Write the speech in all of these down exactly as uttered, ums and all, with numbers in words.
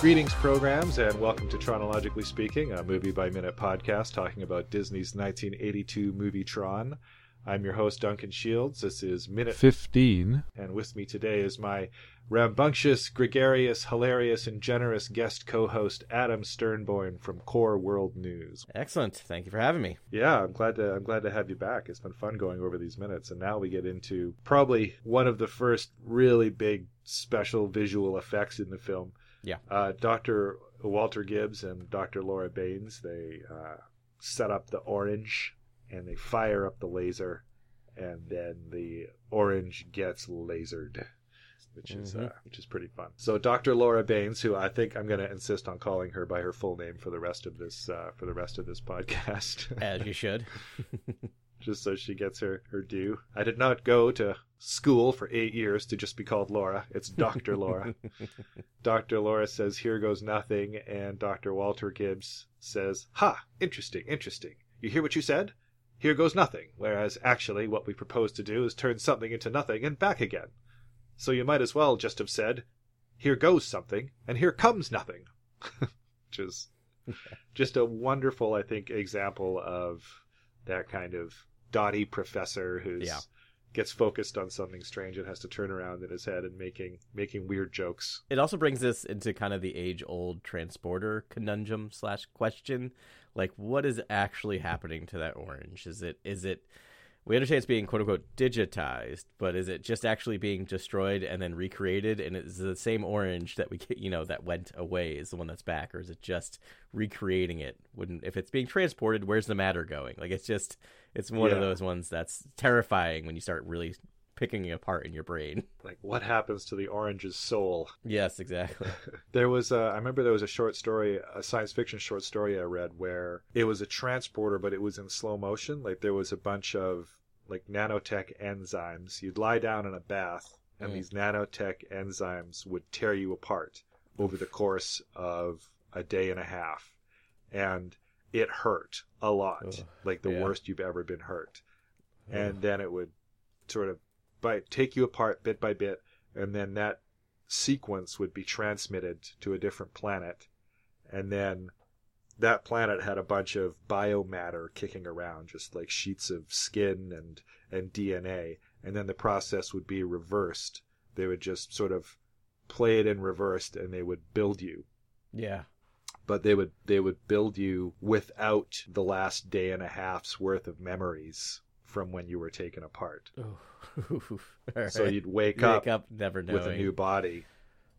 Greetings, programs, and welcome to Tronologically Speaking, a Movie by Minute podcast talking about Disney's nineteen eighty-two movie Tron. I'm your host, Duncan Shields. This is Minute fifteen. And with me today is my rambunctious, gregarious, hilarious, and generous guest co-host, Adam Sternborn from Core World News. Excellent. Thank you for having me. Yeah, I'm glad to I'm glad to have you back. It's been fun going over these minutes. And now we get into probably one of the first really big special visual effects in the film. Yeah, uh, Doctor Walter Gibbs and Doctor Laura Baines, they uh, set up the orange and they fire up the laser, and then the orange gets lasered, which mm-hmm. is uh, which is pretty fun. So Doctor Laura Baines, who I think I'm going to insist on calling her by her full name for the rest of this uh, for the rest of this podcast, as you should. Just so she gets her, her due. I did not go to school for eight years to just be called Laura. It's Doctor Laura. Doctor Laura says, "Here goes nothing." And Doctor Walter Gibbs says, "Ha, interesting, interesting. You hear what you said? Here goes nothing. Whereas actually what we propose to do is turn something into nothing and back again. So you might as well just have said, here goes something and here comes nothing." Which is just a wonderful, I think, example of that kind of dotty professor who yeah. gets focused on something strange and has to turn around in his head and making making weird jokes. It also brings us into kind of the age-old transporter conundrum slash question. Like, what is actually happening to that orange? Is it is it we understand it's being quote-unquote digitized, but is it just actually being destroyed and then recreated? And is the same orange that we get, you know, that went away is the one that's back, or is it just recreating it? Wouldn't if it's being transported, where's the matter going? Like, it's just it's one yeah. of those ones that's terrifying when you start really picking it apart in your brain. Like, what happens to the orange's soul? Yes, exactly. There was a, I remember there was a short story, a science fiction short story I read where it was a transporter, but it was in slow motion. Like, there was a bunch of like nanotech enzymes. You'd lie down in a bath and mm. these nanotech enzymes would tear you apart over the course of a day and a half. And it hurt a lot, Ugh, like the yeah. worst you've ever been hurt. Ugh. And then it would sort of by take you apart bit by bit, and then that sequence would be transmitted to a different planet, and then that planet had a bunch of biomatter kicking around, just like sheets of skin and and D N A, and then the process would be reversed. They would just sort of play it in reversed, and they would build you. Yeah. But they would they would build you without the last day and a half's worth of memories from when you were taken apart. Right. So you'd wake, wake up, up never knowing. With a new body.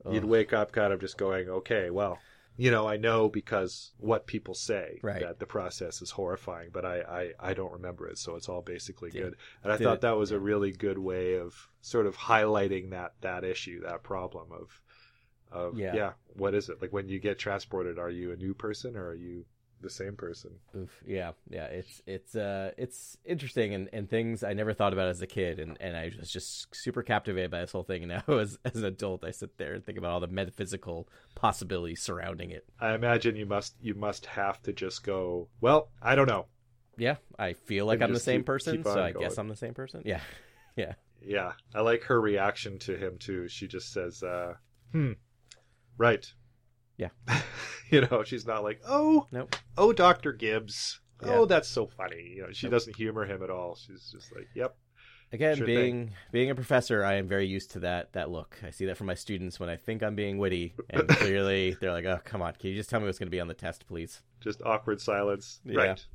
Ugh. You'd wake up kind of just going, okay, well, you know, I know because what people say right. that the process is horrifying, but I, I, I don't remember it, so it's all basically did, good. And I did, thought that was did. a really good way of sort of highlighting that, that issue, that problem of, of yeah. yeah, what is it? Like, when you get transported, are you a new person or are you the same person? Oof, yeah yeah it's it's uh it's interesting, and, and things I never thought about as a kid, and, and I was just super captivated by this whole thing, and now as, as an adult I sit there and think about all the metaphysical possibilities surrounding it. I imagine you must you must have to just go, well, I don't know. Yeah, I feel like and I'm the same keep, person keep so I going. guess I'm the same person. Yeah. Yeah, yeah. I like her reaction to him too. She just says uh hmm right. Yeah. You know, she's not like, oh, nope. oh, Doctor Gibbs. Yeah. Oh, that's so funny. You know, she nope. doesn't humor him at all. She's just like, yep. Again, sure being thing. being a professor, I am very used to that that look. I see that from my students when I think I'm being witty, and clearly they're like, oh, come on, can you just tell me what's going to be on the test, please? Just awkward silence. Yeah. Right.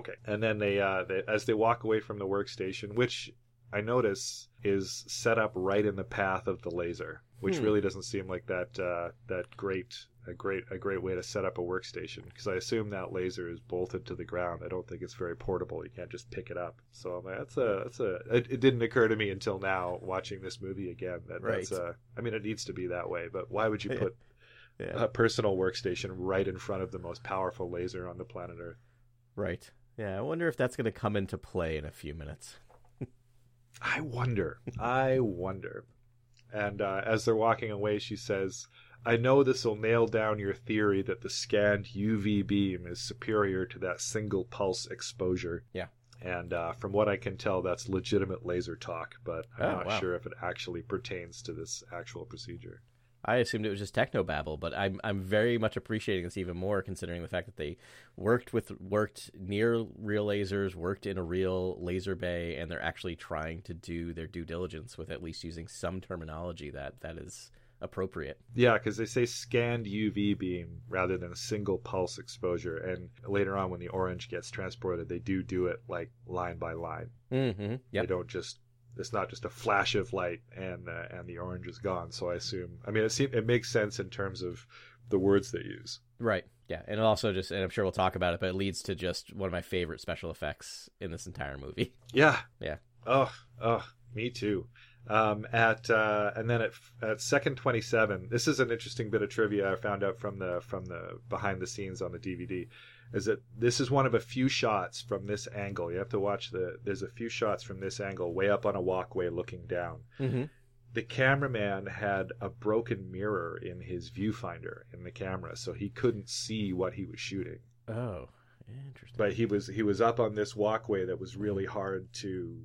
Okay. And then they, uh, they, as they walk away from the workstation, which I notice is set up right in the path of the laser, which hmm. really doesn't seem like that uh, that great a great a great way to set up a workstation, because I assume that laser is bolted to the ground. I don't think it's very portable. You can't just pick it up. So I'm like, that's a that's a. It, it didn't occur to me until now watching this movie again. That right. that's a. I mean, it needs to be that way, but why would you put yeah. a personal workstation right in front of the most powerful laser on the planet Earth? Right. Yeah. I wonder if that's going to come into play in a few minutes. I wonder. I wonder. And uh, as they're walking away, she says, "I know this will nail down your theory that the scanned U V beam is superior to that single pulse exposure." Yeah. And uh, from what I can tell, that's legitimate laser talk, but I'm oh, not wow. sure if it actually pertains to this actual procedure. I assumed it was just technobabble, but I'm I'm very much appreciating this even more, considering the fact that they worked with worked near real lasers, worked in a real laser bay, and they're actually trying to do their due diligence with at least using some terminology that that is appropriate. Yeah, because they say scanned U V beam rather than a single pulse exposure, and later on when the orange gets transported, they do do it like line by line. Mm-hmm. Yep. They don't just, it's not just a flash of light and uh, and the orange is gone. So I assume, I mean, it seems, it makes sense in terms of the words they use. Right. Yeah. And also just, and I'm sure we'll talk about it, but it leads to just one of my favorite special effects in this entire movie. Yeah. Yeah. Oh, oh, me too. Um, at uh, and then at at second twenty-seven, this is an interesting bit of trivia I found out from the from the behind the scenes on the D V D, is that this is one of a few shots from this angle. You have to watch the there's a few shots from this angle, way up on a walkway looking down. Mm-hmm. The cameraman had a broken mirror in his viewfinder in the camera, so he couldn't see what he was shooting. Oh, interesting. But he was he was up on this walkway that was really hard to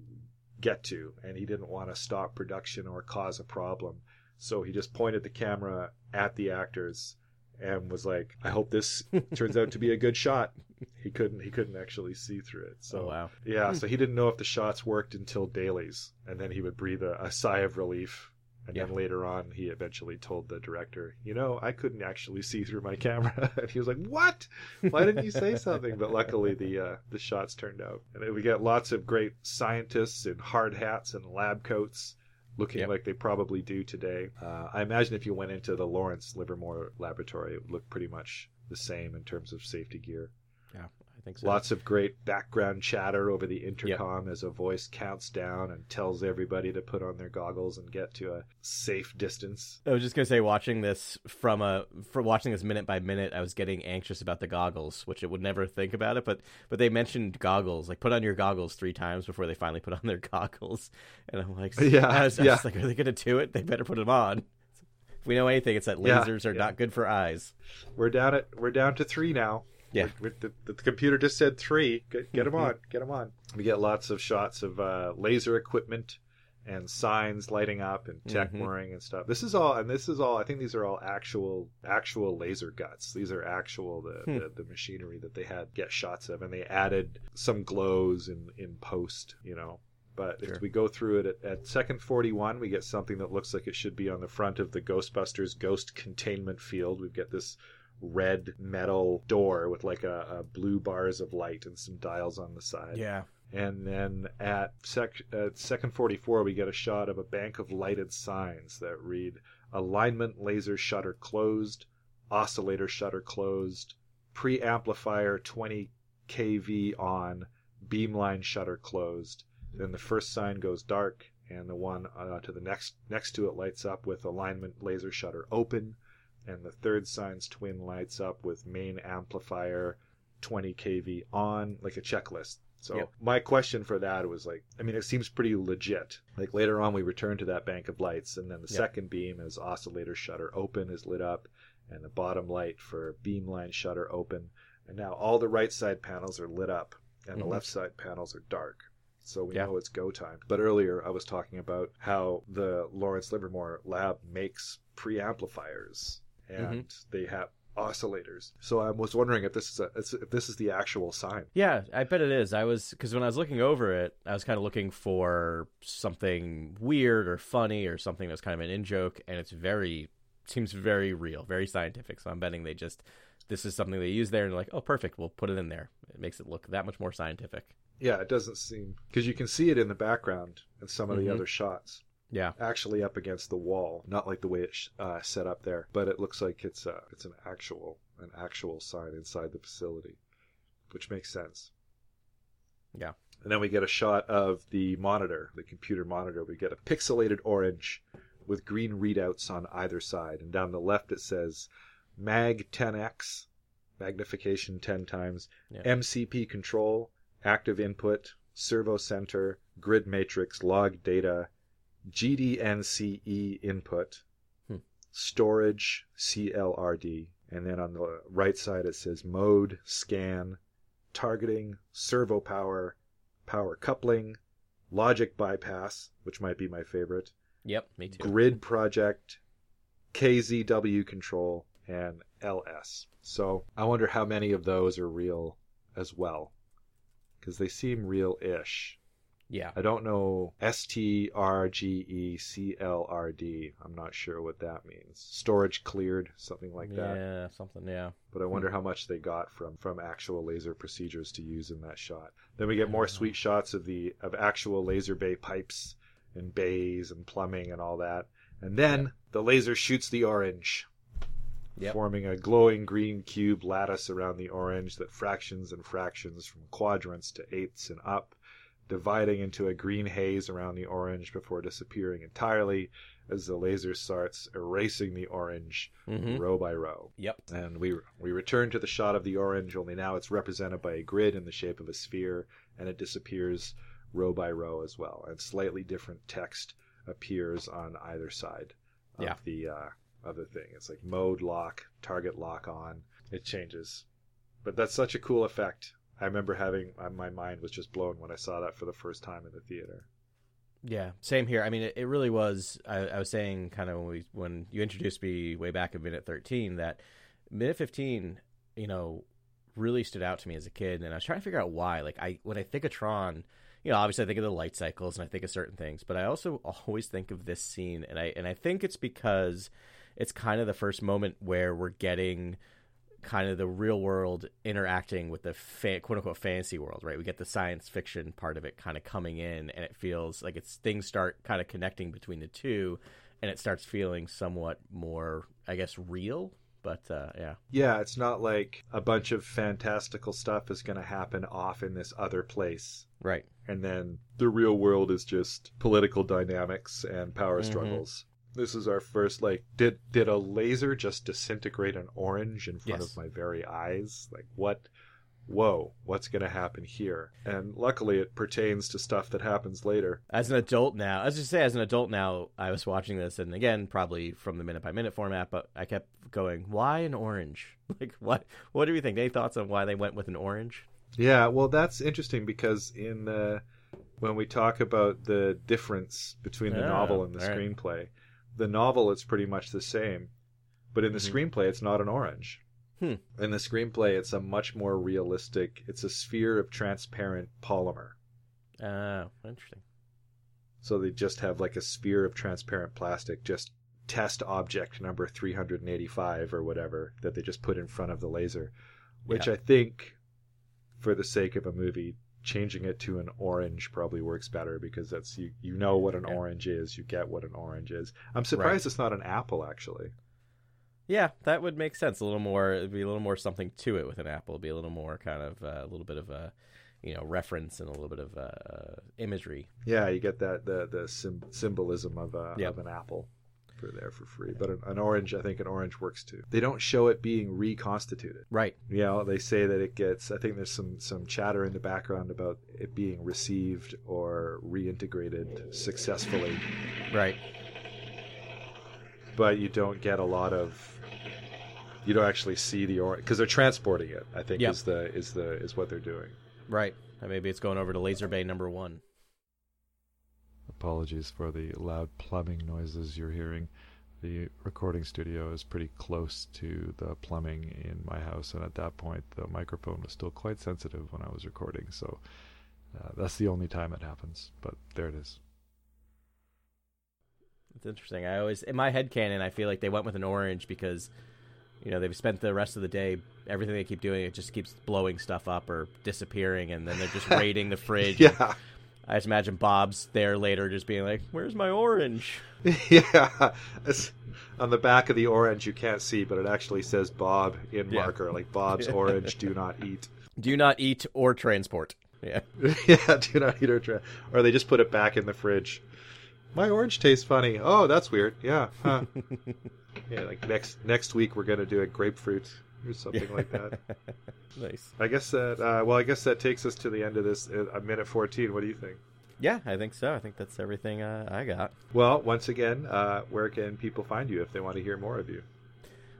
get to, and he didn't want to stop production or cause a problem, so he just pointed the camera at the actors and was like, I hope this turns out to be a good shot. He couldn't he couldn't actually see through it, so oh, wow. Yeah, so he didn't know if the shots worked until dailies, and then he would breathe a, a sigh of relief, and yeah. Then later on he eventually told the director, you know, I couldn't actually see through my camera. And he was like, what? Why didn't you say something? But luckily the uh, the shots turned out. And we got lots of great scientists in hard hats and lab coats looking yep. like they probably do today. Uh, I imagine if you went into the Lawrence Livermore Laboratory, it would look pretty much the same in terms of safety gear. Yeah. So. Lots of great background chatter over the intercom yep. as a voice counts down and tells everybody to put on their goggles and get to a safe distance. I was just gonna say, watching this from a from watching this minute by minute, I was getting anxious about the goggles, which I would never think about it. But but they mentioned goggles, like put on your goggles three times before they finally put on their goggles, and I'm like, yeah, I was, I was yeah. just like, are they gonna do it? They better put them on. If we know anything, it's that lasers yeah, are yeah. not good for eyes. We're down at we're down to three now. Yeah, we're, we're, the, the computer just said three. Get, get them on. Get them on. We get lots of shots of uh, laser equipment and signs lighting up and tech mm-hmm. whirring and stuff. This is all, and this is all. I think these are all actual, actual laser guts. These are actual the, hmm. the, the machinery that they had get shots of, and they added some glows in, in post, you know. But sure. If we go through it at, at second forty-one, we get something that looks like it should be on the front of the Ghostbusters ghost containment field. We've got this red metal door with like a, a blue bars of light and some dials on the side. Yeah. And then at, sec- at second forty-four, we get a shot of a bank of lighted signs that read alignment laser shutter closed, oscillator shutter closed, preamplifier twenty k v on, beamline shutter closed. Then the first sign goes dark, and the one uh, to the next next to it lights up with alignment laser shutter open. And the third sign's twin lights up with main amplifier twenty k v on, like a checklist. So yep. my question for that was like, I mean, it seems pretty legit. Like later on, we return to that bank of lights, and then the yep. second beam is oscillator shutter open is lit up, and the bottom light for beamline shutter open. And now all the right side panels are lit up, and mm-hmm. the left side panels are dark. So we yeah. know it's go time. But earlier I was talking about how the Lawrence Livermore lab makes preamplifiers. And mm-hmm. they have oscillators. So I was wondering if this is a, if this is the actual sign. Yeah, I bet it is. I was, because when I was looking over it, I was kind of looking for something weird or funny or something that's kind of an in-joke, and it's very, seems very real, very scientific. So I'm betting they just, this is something they use there, and they're like, oh, perfect, we'll put it in there. It makes it look that much more scientific. Yeah, it doesn't seem, because you can see it in the background in some of mm-hmm. the other shots. Yeah, actually up against the wall, not like the way it's uh, set up there, but it looks like it's uh, it's an actual an actual sign inside the facility, which makes sense. Yeah, and then we get a shot of the monitor, the computer monitor. We get a pixelated orange with green readouts on either side, and down the left it says mag ten x, magnification ten times, yeah. M C P control, active input, servo center, grid matrix, log data. G D N C E input, hmm. storage, C L R D, and then on the right side it says mode, scan, targeting, servo power, power coupling, logic bypass, which might be my favorite. Yep, me too. Grid project, K Z W control, and L S. So I wonder how many of those are real as well, because they seem real-ish. Yeah. I don't know. S T R G E C L R D. I'm not sure what that means. Storage cleared, something like that. Yeah, something, yeah. But I wonder how much they got from, from actual laser procedures to use in that shot. Then we get more sweet shots of the of actual laser bay pipes and bays and plumbing and all that. And then the laser shoots the orange, yep, forming a glowing green cube lattice around the orange that fractions and fractions from quadrants to eighths and up, dividing into a green haze around the orange before disappearing entirely as the laser starts erasing the orange, mm-hmm, row by row. Yep. And we we return to the shot of the orange, only now it's represented by a grid in the shape of a sphere, and it disappears row by row as well. And slightly different text appears on either side of yeah. the uh, other thing. It's like mode lock, target lock on. It changes. But that's such a cool effect. I remember having, my mind was just blown when I saw that for the first time in the theater. Yeah, same here. I mean, it, it really was, I, I was saying kind of when, we, when you introduced me way back in Minute thirteen, that Minute fifteen, you know, really stood out to me as a kid. And I was trying to figure out why. Like, I when I think of Tron, you know, obviously I think of the light cycles and I think of certain things, but I also always think of this scene. And I, and I think it's because it's kind of the first moment where we're getting kind of the real world interacting with the fa- quote unquote fantasy world, right? We get the science fiction part of it kind of coming in, and it feels like it's things start kind of connecting between the two, and it starts feeling somewhat more, I guess, real. But uh, yeah. Yeah, it's not like a bunch of fantastical stuff is going to happen off in this other place. Right. And then the real world is just political dynamics and power mm-hmm. struggles. This is our first, like, did did a laser just disintegrate an orange in front yes. of my very eyes? Like, what? Whoa, what's going to happen here? And luckily it pertains to stuff that happens later. As an adult now, as you say, as an adult now, I was watching this, and again, probably from the minute-by-minute format, but I kept going, why an orange? Like, what What do you think? Any thoughts on why they went with an orange? Yeah, well, that's interesting, because in the when we talk about the difference between the oh, novel and the screenplay... Right. The novel, it's pretty much the same, but in the mm-hmm. screenplay, it's not an orange. Hmm. In the screenplay, it's a much more realistic, it's a sphere of transparent polymer. Oh, interesting. So they just have like a sphere of transparent plastic, just test object number three hundred eighty-five or whatever, that they just put in front of the laser, which yeah. I think, for the sake of a movie, changing it to an orange probably works better, because that's you, you know what an yeah. orange is. You get what an orange is. I'm surprised right. it's not an apple, actually. Yeah, that would make sense. A little more, it'd be a little more something to it with an apple. It'd be a little more kind of uh, a little bit of a, you know, reference and a little bit of uh, imagery. Yeah, you get that the the sim- symbolism of a, yep. of an apple for there for free. But an, an orange, I think an orange works too. They don't show it being reconstituted. Right. You know, they say that it gets, I think there's some, some chatter in the background about it being received or reintegrated successfully. Right. But you don't get a lot of, you don't actually see the orange, because they're transporting it, I think yep. is the is the is what they're doing. Right. And maybe it's going over to Laser Bay number one. Apologies for the loud plumbing noises you're hearing. The recording studio is pretty close to the plumbing in my house, and at that point the microphone was still quite sensitive when I was recording, so uh, that's the only time it happens, but there it is. It's interesting. I always, in my headcanon, I feel like they went with an orange because, you know, they've spent the rest of the day, everything they keep doing, it just keeps blowing stuff up or disappearing, and then they're just raiding the fridge. Yeah. And, I just imagine Bob's there later just being like, where's my orange? Yeah. It's on the back of the orange you can't see, but it actually says Bob in yeah. marker, like Bob's orange, do not eat. Do not eat or transport. Yeah. Yeah, do not eat or transport. Or they just put it back in the fridge. My orange tastes funny. Oh, that's weird. Yeah. Huh. Yeah, like next next week we're going to do a grapefruit or something yeah. like that. Nice. I guess that, uh, well, I guess that takes us to the end of this, uh, minute fourteen. What do you think? Yeah, I think so. I think that's everything uh, I got. Well, once again, uh, where can people find you if they want to hear more of you?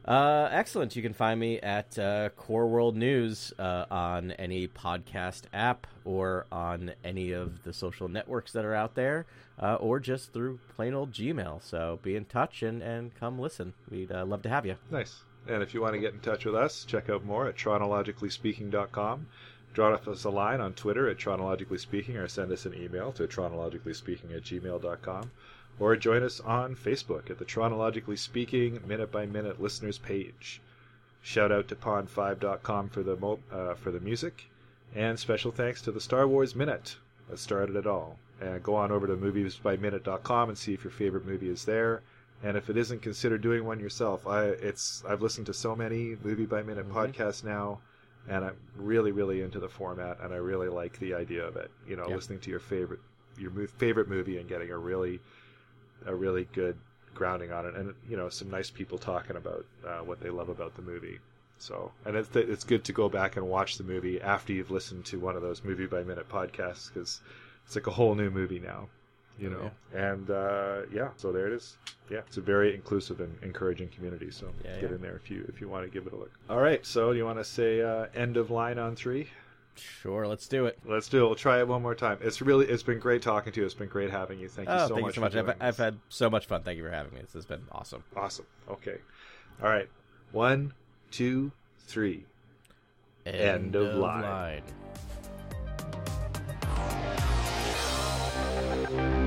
Uh, excellent. You can find me at uh, Core World News uh, on any podcast app or on any of the social networks that are out there, uh, or just through plain old Gmail. So be in touch and, and come listen. We'd uh, love to have you. Nice. And if you want to get in touch with us, check out more at chronologically speaking dot com. Drop us a line on Twitter at chronologicallyspeaking or send us an email to chronologicallyspeaking at gmail dot com. Or join us on Facebook at the Tronologically Speaking Minute by Minute Listeners page. Shout out to Pond five dot com for the mo- uh, for the music, and special thanks to the Star Wars Minute that started it all. And go on over to movies by minute dot com and see if your favorite movie is there. And if it isn't, consider doing one yourself. I it's I've listened to so many Movie by Minute mm-hmm. podcasts now, and I'm really really into the format, and I really like the idea of it. You know, yep. listening to your favorite your mo- favorite movie and getting a really a really good grounding on it, and you know, some nice people talking about uh, what they love about the movie. So, and it's th- it's good to go back and watch the movie after you've listened to one of those Movie by Minute podcasts, because it's like a whole new movie now, you know. Yeah. And uh, yeah, so there it is. Yeah, it's a very inclusive and encouraging community. So yeah, get yeah. in there if you if you want to give it a look. All right, so you want to say uh, end of line on three? Sure, let's do it. Let's do it. We'll try it one more time. It's really, it's been great talking to you. It's been great having you. Thank you oh, so thank much. You so much. I've, I've had so much fun. Thank you for having me. This has been awesome. Awesome. Okay. All right. One, two, three. End, End of, of line. line.